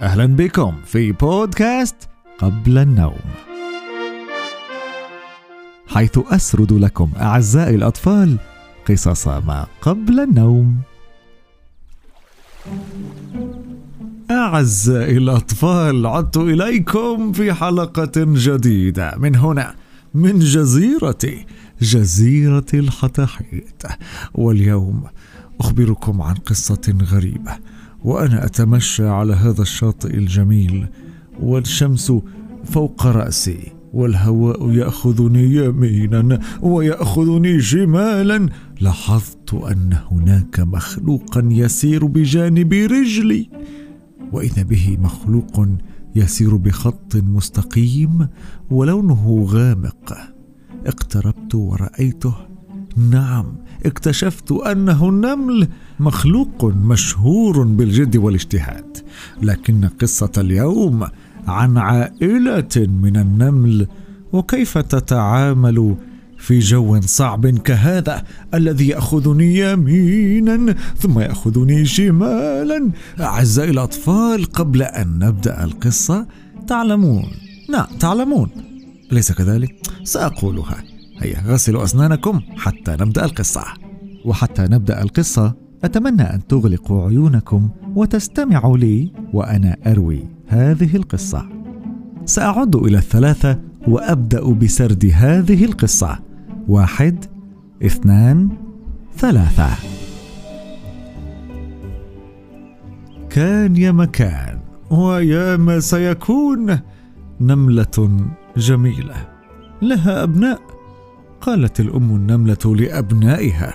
أهلا بكم في بودكاست قبل النوم، حيث أسرد لكم أعزائي الأطفال قصص ما قبل النوم. أعزائي الأطفال، عدت إليكم في حلقة جديدة من هنا، من جزيرة الحتحيت. واليوم أخبركم عن قصة غريبة، وأنا أتمشى على هذا الشاطئ الجميل، والشمس فوق رأسي، والهواء يأخذني يمينا ويأخذني شمالا. لاحظت أن هناك مخلوقا يسير بجانب رجلي، وإذا به مخلوق يسير بخط مستقيم ولونه غامق. اقتربت ورأيته، نعم اكتشفت أنه النمل، مخلوق مشهور بالجد والاجتهاد. لكن قصة اليوم عن عائلة من النمل، وكيف تتعامل في جو صعب كهذا الذي يأخذني يمينا ثم يأخذني شمالا. أعزائي الأطفال، قبل أن نبدأ القصة، تعلمون ليس كذلك؟ سأقولها. هيا غسلوا أسنانكم حتى نبدأ القصة. وحتى نبدأ القصة أتمنى أن تغلقوا عيونكم وتستمعوا لي وأنا أروي هذه القصة. سأعد إلى 3 وأبدأ بسرد هذه القصة. 1، 2، 3. كان يا مكان ويا ما سيكون، نملة جميلة لها أبناء. قالت الأم النملة لأبنائها: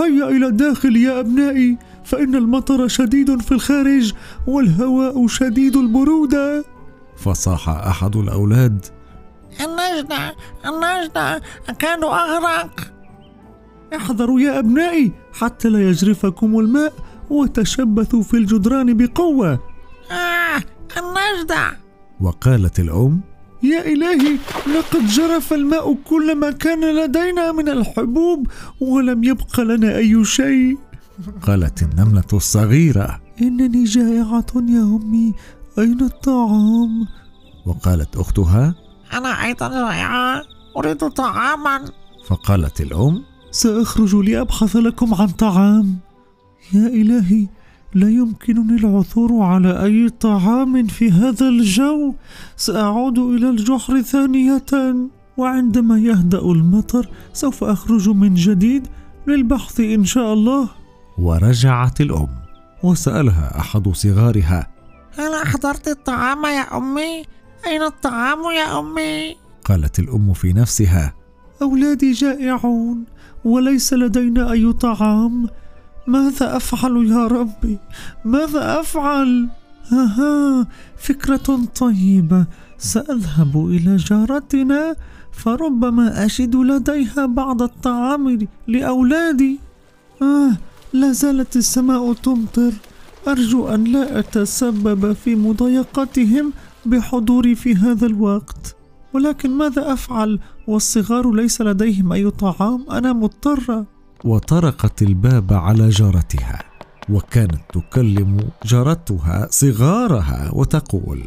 هيا إلى الداخل يا أبنائي، فإن المطر شديد في الخارج والهواء شديد البرودة. فصاح أحد الأولاد: النجدة أكاد أغرق. احذروا يا أبنائي حتى لا يجرفكم الماء وتشبثوا في الجدران بقوة. النجدة. وقالت الأم: يا إلهي، لقد جرف الماء كل ما كان لدينا من الحبوب ولم يبق لنا أي شيء. قالت النملة الصغيرة: إنني جائعة يا أمي، أين الطعام؟ وقالت أختها: أنا أيضا جائعة، أريد طعاما. فقالت الأم: سأخرج لأبحث لكم عن طعام. يا إلهي، لا يمكنني العثور على أي طعام في هذا الجو، سأعود إلى الجحر ثانية، وعندما يهدأ المطر سوف أخرج من جديد للبحث إن شاء الله. ورجعت الأم وسألها أحد صغارها: هل أحضرت الطعام يا أمي؟ أين الطعام يا أمي؟ قالت الأم في نفسها: أولادي جائعون وليس لدينا أي طعام، ماذا أفعل يا ربي؟ ماذا أفعل؟ فكرة طيبة، سأذهب إلى جارتنا فربما أجد لديها بعض الطعام لأولادي. لا زالت السماء تمطر، أرجو أن لا أتسبب في مضايقتهم بحضوري في هذا الوقت، ولكن ماذا أفعل والصغار ليس لديهم أي طعام؟ أنا مضطرة. وطرقت الباب على جارتها، وكانت تكلم جارتها صغارها وتقول: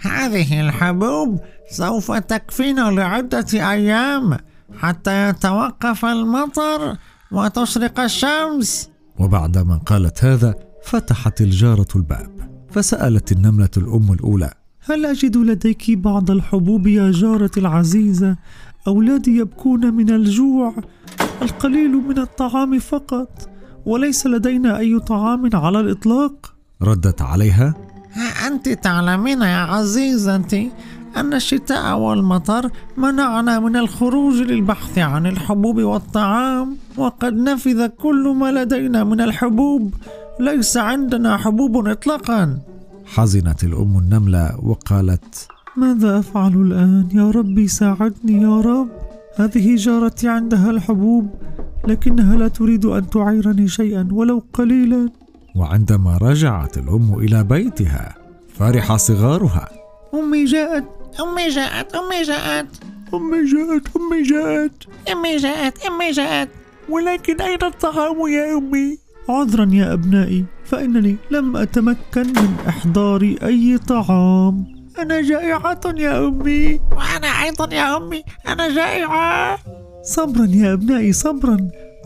هذه الحبوب سوف تكفينا لعدة أيام حتى يتوقف المطر وتشرق الشمس. وبعدما قالت هذا فتحت الجارة الباب، فسألت النملة الأم الأولى: هل أجد لديك بعض الحبوب يا جارتي العزيزة؟ أولادي يبكون من الجوع، القليل من الطعام فقط، وليس لدينا أي طعام على الإطلاق. ردت عليها: أنت تعلمين يا عزيزتي أن الشتاء والمطر منعنا من الخروج للبحث عن الحبوب والطعام، وقد نفذ كل ما لدينا من الحبوب، ليس عندنا حبوب إطلاقا. حزنت الأم النملة وقالت: ماذا أفعل الآن يا ربي؟ ساعدني يا رب، هذه جارتي عندها الحبوب لكنها لا تريد أن تعيرني شيئا ولو قليلا. وعندما رجعت الأم إلى بيتها فرح صغارها: أمي جاءت، ولكن أين الطعام يا أمي؟ عذرا يا أبنائي، فإنني لم أتمكن من إحضار أي طعام. أنا جائعة يا أمي. وأنا أيضا يا أمي، أنا جائعة. صبرا يا أبنائي صبرا،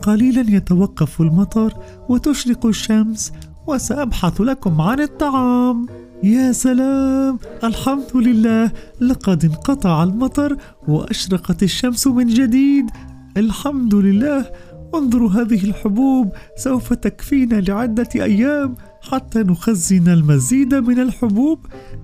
قليلا يتوقف المطر وتشرق الشمس وسأبحث لكم عن الطعام. يا سلام، الحمد لله، لقد انقطع المطر وأشرقت الشمس من جديد. الحمد لله، انظروا هذه الحبوب سوف تكفينا لعدة أيام حتى نخزن المزيد من الحبوب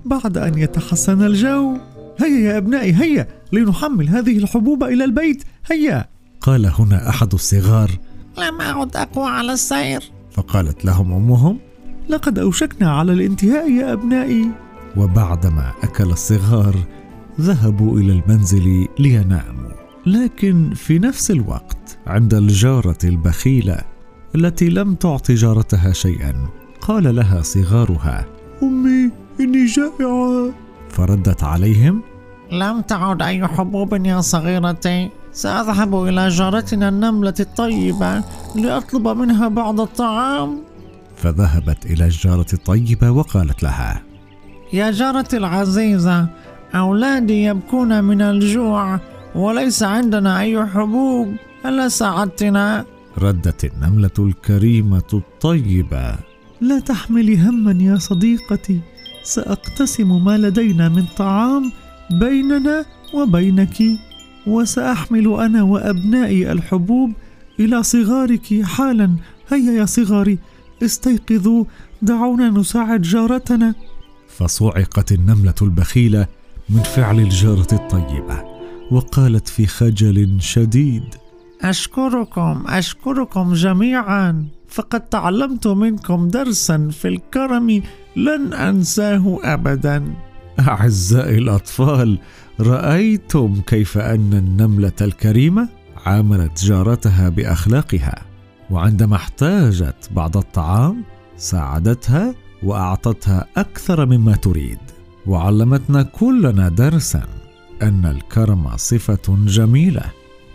بعد أن يتحسن الجو. هيا يا أبنائي هيا لنحمل هذه الحبوب إلى البيت، هيا. قال هنا أحد الصغار: لم أعد أقوى على السير. فقالت لهم أمهم: لقد أوشكنا على الانتهاء يا أبنائي. وبعدما أكل الصغار ذهبوا إلى المنزل ليناموا، لكن في نفس الوقت عند الجارة البخيلة التي لم تعطي جارتها شيئا، قال لها صغارها: أمي إني جائعة. فردت عليهم: لم تعد أي حبوب يا صغيرتي، سأذهب إلى جارتنا النملة الطيبة لأطلب منها بعض الطعام. فذهبت إلى الجارة الطيبة وقالت لها: يا جارتي العزيزة، أولادي يبكون من الجوع وليس عندنا أي حبوب، ألا ساعدتنا؟ ردت النملة الكريمة الطيبة: لا تحملي هما يا صديقتي، سأقتسم ما لدينا من طعام بيننا وبينك، وسأحمل أنا وأبنائي الحبوب إلى صغارك حالا. هيا يا صغاري استيقظوا، دعونا نساعد جارتنا. فصعقت النملة البخيلة من فعل الجارة الطيبة، وقالت في خجل شديد: أشكركم أشكركم جميعا، فقد تعلمت منكم درسا في الكرم لن أنساه أبدا. أعزائي الأطفال، رأيتم كيف أن النملة الكريمة عاملت جارتها بأخلاقها، وعندما احتاجت بعض الطعام ساعدتها وأعطتها أكثر مما تريد. وعلمتنا كلنا درسا أن الكرم صفة جميلة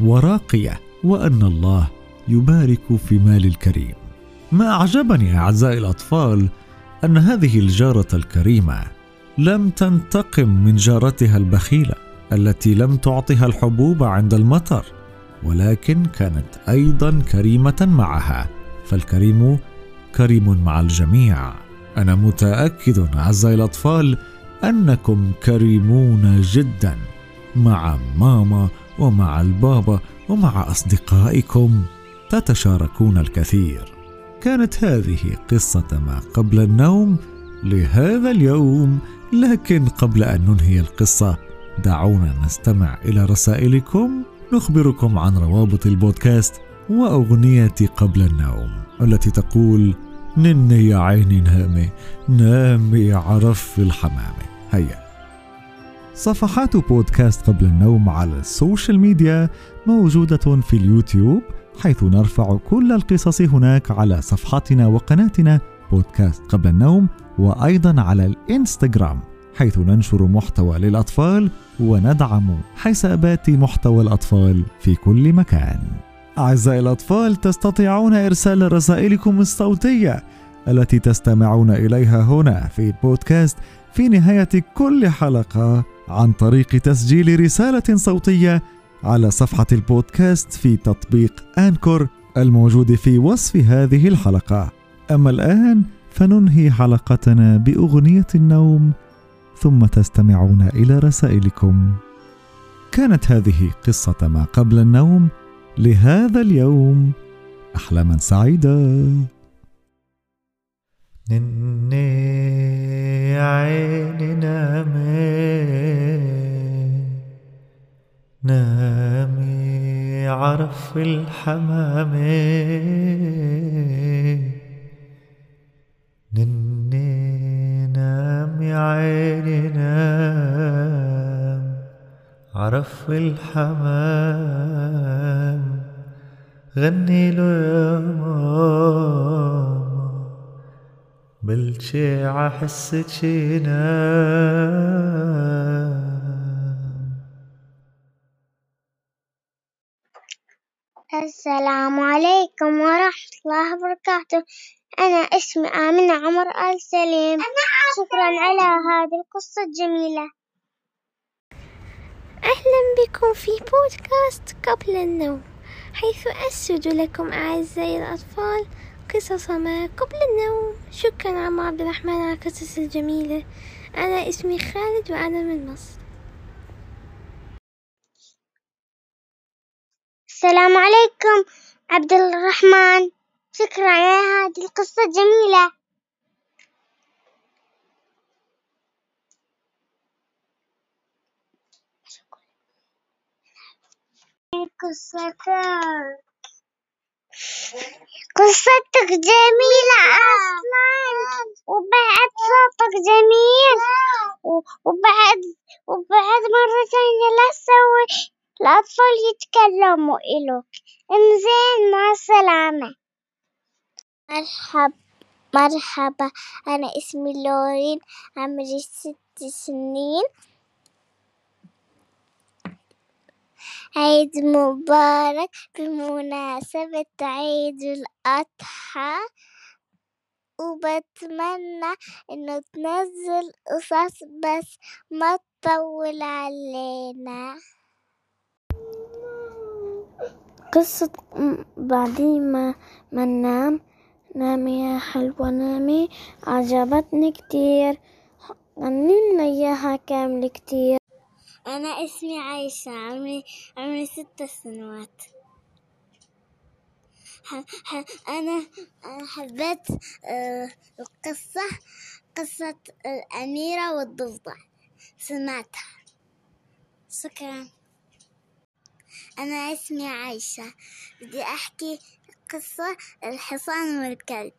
وراقية، وأن الله يبارك في مال الكريم. ما أعجبني أعزائي الأطفال أن هذه الجارة الكريمة لم تنتقم من جارتها البخيلة التي لم تعطها الحبوب عند المطر، ولكن كانت أيضا كريمة معها، فالكريم كريم مع الجميع. أنا متأكد أعزائي الأطفال أنكم كريمون جدا مع ماما ومع البابا ومع أصدقائكم، تتشاركون الكثير. كانت هذه قصة ما قبل النوم لهذا اليوم، لكن قبل أن ننهي القصة دعونا نستمع إلى رسائلكم، نخبركم عن روابط البودكاست وأغنية قبل النوم التي تقول: نني يا عيني نامي، نامي عرف الحمامة. هيا. صفحات بودكاست قبل النوم على السوشيال ميديا موجودة في اليوتيوب، حيث نرفع كل القصص هناك على صفحتنا وقناتنا بودكاست قبل النوم، وأيضا على الإنستغرام حيث ننشر محتوى للأطفال وندعم حسابات محتوى الأطفال في كل مكان. أعزائي الأطفال، تستطيعون إرسال رسائلكم الصوتية التي تستمعون إليها هنا في البودكاست في نهاية كل حلقة عن طريق تسجيل رسالة صوتية على صفحة البودكاست في تطبيق أنكور الموجود في وصف هذه الحلقة. أما الآن فننهي حلقتنا بأغنية النوم، ثم تستمعون إلى رسائلكم. كانت هذه قصة ما قبل النوم لهذا اليوم، أحلاما سعيدة. نني يا عيني نامي، نامي عرف الحمامة. نني نام يا عيني نام عرف الحمام. غني له يا ماما بالشيعة حستشي نام. السلام عليكم ورحمة الله وبركاته. أنا اسمي آمنة عمر آل سليم. شكرا على هذه القصة الجميلة. أهلا بكم في بودكاست قبل النوم، حيث أسرد لكم أعزائي الأطفال قصص ما قبل النوم. شكرا عمر عبد الرحمن على القصص الجميلة. أنا اسمي خالد وأنا من مصر. السلام عليكم عبد الرحمن، شكرا على هذه القصة الجميلة. قصتك جميلة أصلا، وبعد صوتك جميل، وبعد مرتين لا تسوي الأطفال يتكلموا إلوك. إنزين، مع السلامة. مرحبا، أنا اسمي لورين، عمري 6 سنين. عيد مبارك بمناسبة عيد الأضحى، وبتمنى إنه تنزل قصص بس ما تطول علينا. قصة بعدين ما ننام، نامي يا حلوة نامي، عجبتني كتير، غنينا إياها كامل كتير. أنا اسمي عايشة، عمري 6 سنوات. أنا حبيت قصة الأميرة والضفدع، سمعتها. شكرا. أنا اسمي عايشة، بدي أحكي قصة الحصان والكلب.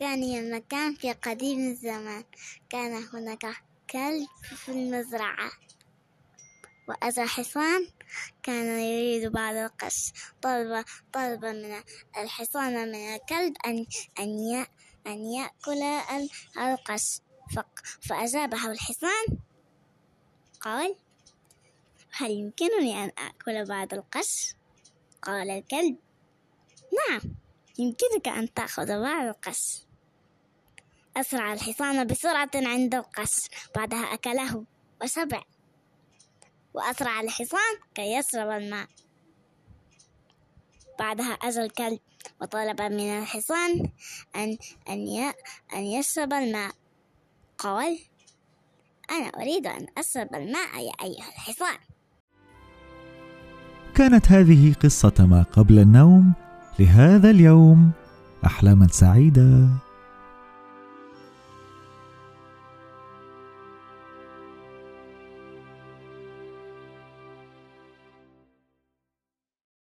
كان يوم كان في قديم الزمان، كان هناك كلب في المزرعة وأتى حصان كان يريد بعض القش. طلب من الحصان من الكلب أن يأكل القش، فأجابه الحصان قال: هل يمكنني أن آكل بعض القش؟ قال الكلب: نعم، يمكنك أن تأخذ بعض القش. أسرع الحصان بسرعة عند القش، بعدها أكله وشبع، وأسرع الحصان كي يشرب الماء. بعدها أجى الكلب وطلب من الحصان أن يشرب الماء. قال: أنا أريد أن أشرب الماء يا أيها الحصان. كانت هذه قصة ما قبل النوم لهذا اليوم. أحلاما سعيدة.